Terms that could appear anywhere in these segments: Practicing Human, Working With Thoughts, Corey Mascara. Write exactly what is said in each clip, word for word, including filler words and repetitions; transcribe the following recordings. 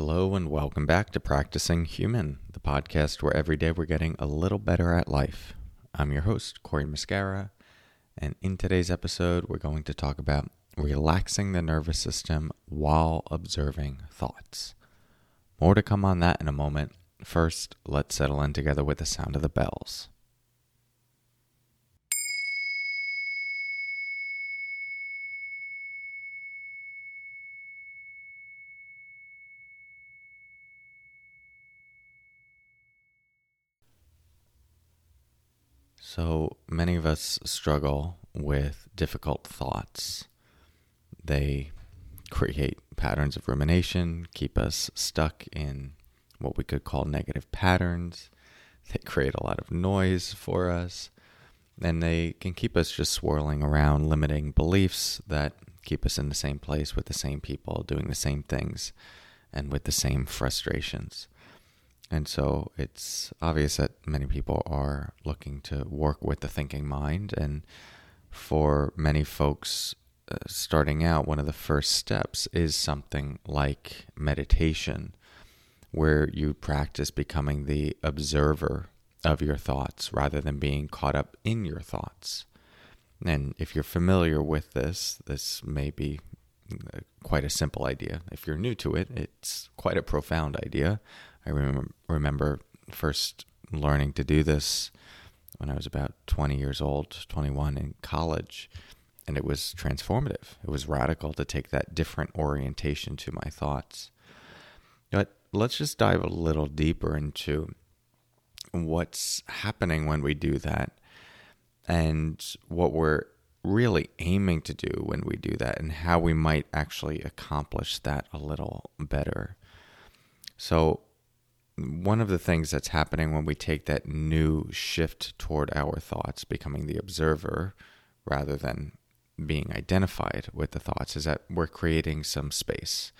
Hello and welcome back to Practicing Human, the podcast where every day we're getting a little better at life. I'm your host, Corey Mascara, and in today's episode, we're going to talk about relaxing the nervous system while observing thoughts. More to come on that in a moment. First, let's settle in together with the sound of the bells. So many of us struggle with difficult thoughts. They create patterns of rumination, keep us stuck in what we could call negative patterns. They create a lot of noise for us, and they can keep us just swirling around limiting beliefs that keep us in the same place with the same people, doing the same things, and with the same frustrations. And so it's obvious that many people are looking to work with the thinking mind. And for many folks, uh, starting out, one of the first steps is something like meditation, where you practice becoming the observer of your thoughts rather than being caught up in your thoughts. And if you're familiar with this, this may be quite a simple idea. If you're new to it, it's quite a profound idea. I remember, remember first learning to do this when I was about twenty years old, twenty-one in college, and it was transformative. It was radical to take that different orientation to my thoughts. But let's just dive a little deeper into what's happening when we do that and what we're really aiming to do when we do that and how we might actually accomplish that a little better. So one of the things that's happening when we take that new shift toward our thoughts, becoming the observer rather than being identified with the thoughts, is that we're creating some space.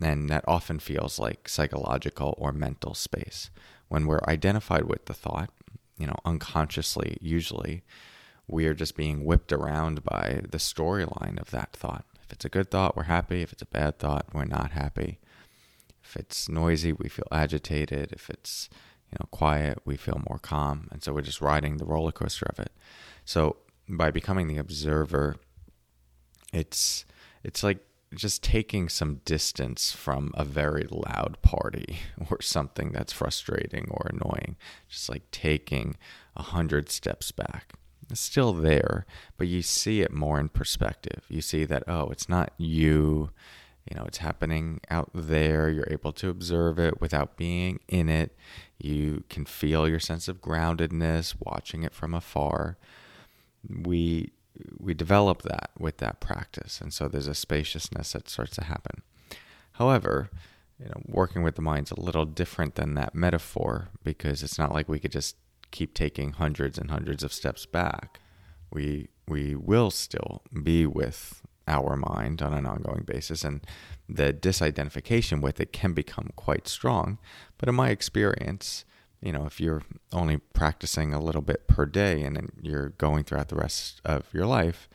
And that often feels like psychological or mental space. When we're identified with the thought, you know, unconsciously, usually, we are just being whipped around by the storyline of that thought. If it's a good thought, we're happy. If it's a bad thought, we're not happy. If it's noisy, we feel agitated. If it's, you know, quiet, we feel more calm. And so we're just riding the roller coaster of it. So by becoming the observer, it's it's like just taking some distance from a very loud party or something that's frustrating or annoying. Just like taking a hundred steps back. It's still there, but you see it more in perspective. You see that, oh, it's not you. You know, it's happening out there. You're able to observe it without being in it. You can feel your sense of groundedness watching it from afar. We we develop that with that practice. And so there's a spaciousness that starts to happen. However, you know, working with the mind's a little different than that metaphor, because it's not like we could just keep taking hundreds and hundreds of steps back. We we will still be with our mind on an ongoing basis, and the disidentification with it can become quite strong. But in my experience, you know, if you're only practicing a little bit per day and then you're going throughout the rest of your life,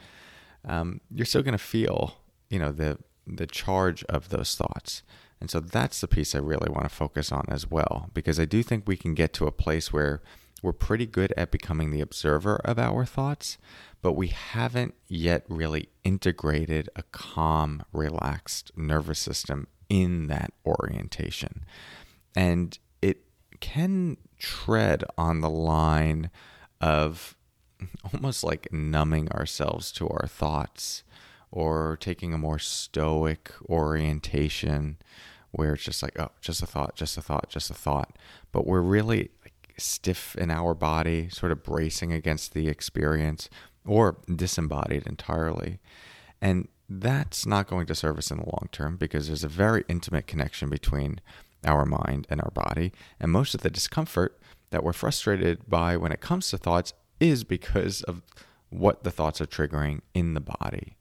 um, you're still going to feel, you know, the the charge of those thoughts. And so that's the piece I really want to focus on as well, because I do think we can get to a place where we're pretty good at becoming the observer of our thoughts, but we haven't yet really integrated a calm, relaxed nervous system in that orientation. And it can tread on the line of almost like numbing ourselves to our thoughts or taking a more stoic orientation where it's just like, oh, just a thought, just a thought, just a thought. But we're really stiff in our body, sort of bracing against the experience, or disembodied entirely. And that's not going to serve us in the long term, because there's a very intimate connection between our mind and our body. And most of the discomfort that we're frustrated by when it comes to thoughts is because of what the thoughts are triggering in the body.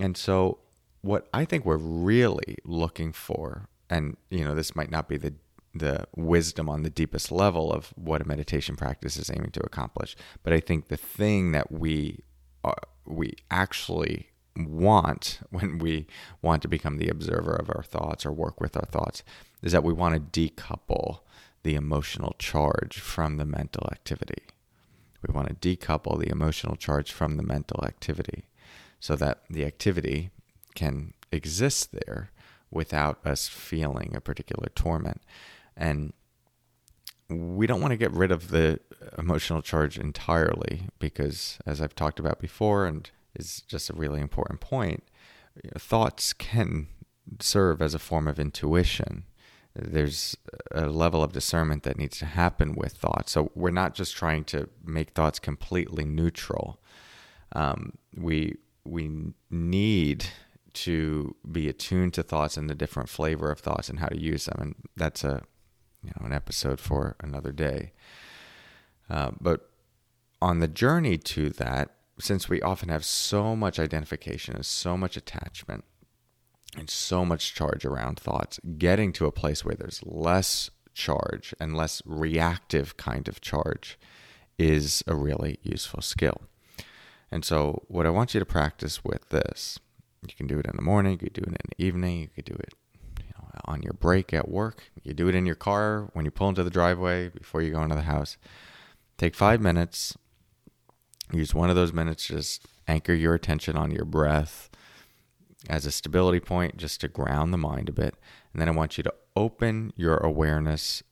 And so what I think we're really looking for, and you know, this might not be the the wisdom on the deepest level of what a meditation practice is aiming to accomplish. But I think the thing that we are, we actually want when we want to become the observer of our thoughts or work with our thoughts is that we want to decouple the emotional charge from the mental activity. We want to decouple the emotional charge from the mental activity so that the activity can exist there without us feeling a particular torment. And we don't want to get rid of the emotional charge entirely because, as I've talked about before, and is just a really important point, thoughts can serve as a form of intuition. There's a level of discernment that needs to happen with thoughts. So we're not just trying to make thoughts completely neutral. Um, we we need to be attuned to thoughts and the different flavor of thoughts and how to use them. And that's a you know an episode for another day. Uh, but on the journey to that, since we often have so much identification and so much attachment, and so much charge around thoughts, getting to a place where there's less charge and less reactive kind of charge is a really useful skill. And so what I want you to practice with this, you can do it in the morning, you could do it in the evening, you could do it you know, on your break at work, you do it in your car, when you pull into the driveway, before you go into the house. Take five minutes, use one of those minutes, just anchor your attention on your breath, as a stability point, just to ground the mind a bit. And then I want you to open your awareness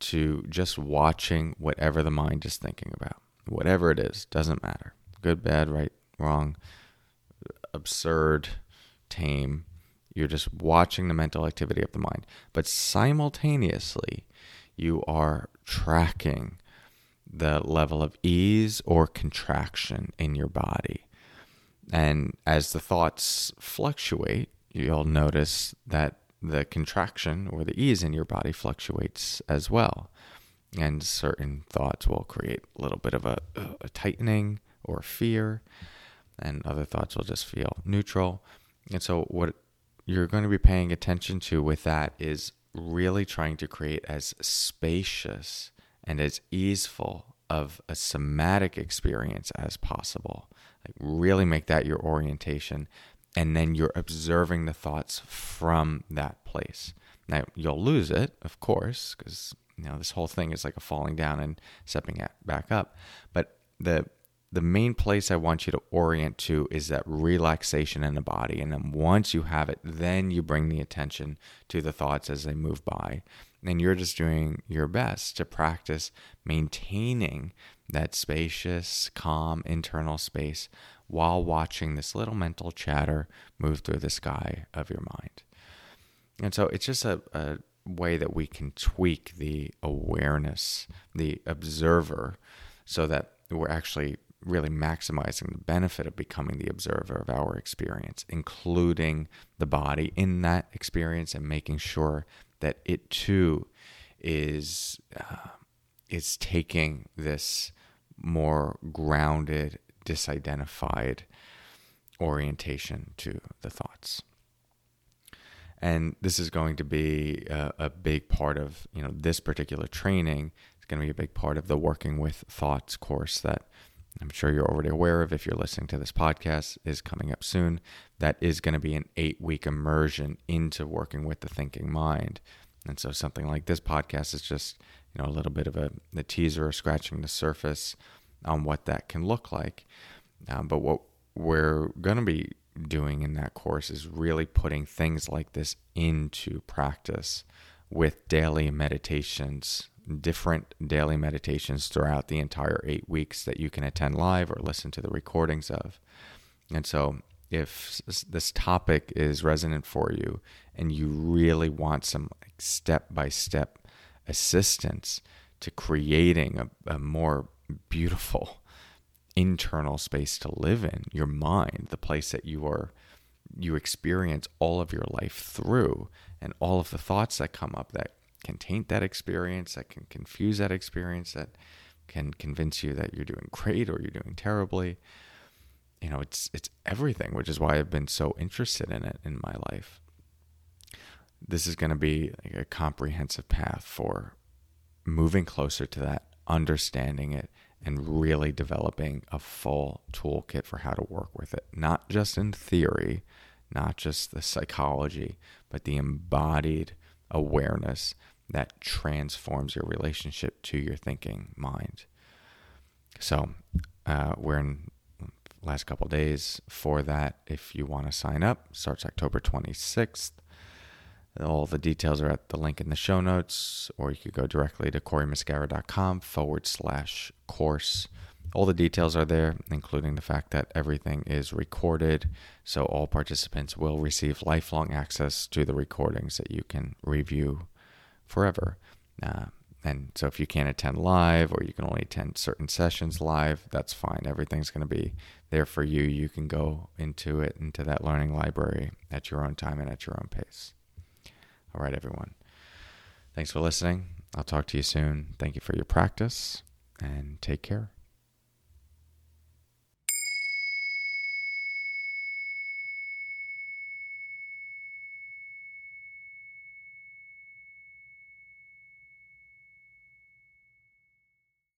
to just watching whatever the mind is thinking about. Whatever it is, doesn't matter. Good, bad, right, wrong, absurd, tame. You're just watching the mental activity of the mind. But simultaneously, you are tracking the level of ease or contraction in your body. And as the thoughts fluctuate, you'll notice that the contraction or the ease in your body fluctuates as well. And certain thoughts will create a little bit of a, a tightening or fear, and other thoughts will just feel neutral. And so what you're going to be paying attention to with that is really trying to create as spacious and as easeful of a somatic experience as possible. Like really make that your orientation, and then you're observing the thoughts from that place. Now, you'll lose it, of course, because you know this whole thing is like a falling down and stepping back up. But the the main place I want you to orient to is that relaxation in the body. And then once you have it, then you bring the attention to the thoughts as they move by. And you're just doing your best to practice maintaining that spacious, calm, internal space while watching this little mental chatter move through the sky of your mind. And so it's just a, a way that we can tweak the awareness, the observer, so that we're actually really maximizing the benefit of becoming the observer of our experience, including the body in that experience and making sure that it too is uh, is taking this more grounded, disidentified orientation to the thoughts. And this is going to be a, a big part of you know this particular training. It's going to be a big part of the Working With Thoughts course that I'm sure you're already aware of if you're listening to this podcast, is coming up soon. That is going to be an eight-week immersion into working with the thinking mind. And so something like this podcast is just, you know, a little bit of a, a teaser, scratching the surface on what that can look like. Um, but what we're going to be doing in that course is really putting things like this into practice with daily meditations, different daily meditations throughout the entire eight weeks that you can attend live or listen to the recordings of. And so if this topic is resonant for you and you really want some step-by-step assistance to creating a, a more beautiful internal space to live in, your mind, the place that you are, you experience all of your life through and all of the thoughts that come up that can taint that experience, that can confuse that experience, that can convince you that you're doing great or you're doing terribly. You know, it's it's everything, which is why I've been so interested in it in my life. This is going to be like a comprehensive path for moving closer to that understanding it, and really developing a full toolkit for how to work with it. Not just in theory, not just the psychology, but the embodied awareness that transforms your relationship to your thinking mind. So uh, we're in the last couple days for that. If you want to sign up, starts October twenty-sixth. All the details are at the link in the show notes, or you could go directly to corymascara.com forward slash course. All the details are there, including the fact that everything is recorded, so all participants will receive lifelong access to the recordings that you can review forever. Uh, and so if you can't attend live, or you can only attend certain sessions live, that's fine. Everything's going to be there for you. You can go into it, into that learning library at your own time and at your own pace. All right, everyone. Thanks for listening. I'll talk to you soon. Thank you for your practice, and take care.